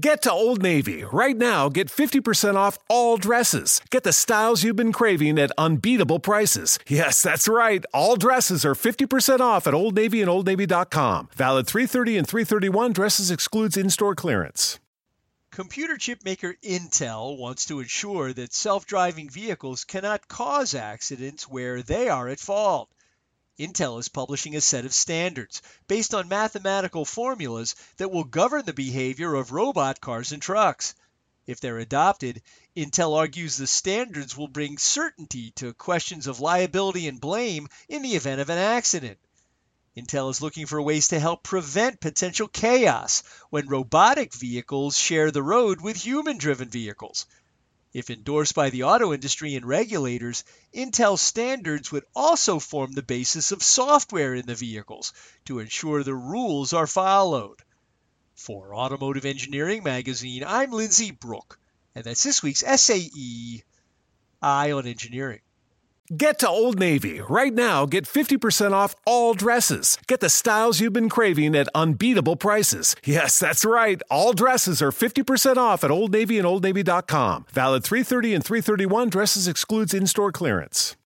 Get to Old Navy. Right now, get 50% off all dresses. Get the styles you've been craving at unbeatable prices. Yes, that's right. All dresses are 50% off at Old Navy and oldnavy.com. Valid 3/30 and 3/31. Dresses excludes in-store clearance. Computer chip maker Intel wants to ensure that self-driving vehicles cannot cause accidents where they are at fault. Intel is publishing a set of standards based on mathematical formulas that will govern the behavior of robot cars and trucks. If they're adopted, Intel argues the standards will bring certainty to questions of liability and blame in the event of an accident. Intel is looking for ways to help prevent potential chaos when robotic vehicles share the road with human-driven vehicles. If endorsed by the auto industry and regulators, Intel standards would also form the basis of software in the vehicles to ensure the rules are followed. For Automotive Engineering Magazine, I'm Lindsay Brooke, and that's this week's SAE Eye on Engineering. Get to Old Navy. Right now, get 50% off all dresses. Get the styles you've been craving at unbeatable prices. Yes, that's right. All dresses are 50% off at Old Navy and oldnavy.com. Valid 3/30 and 3/31. Dresses excludes in-store clearance.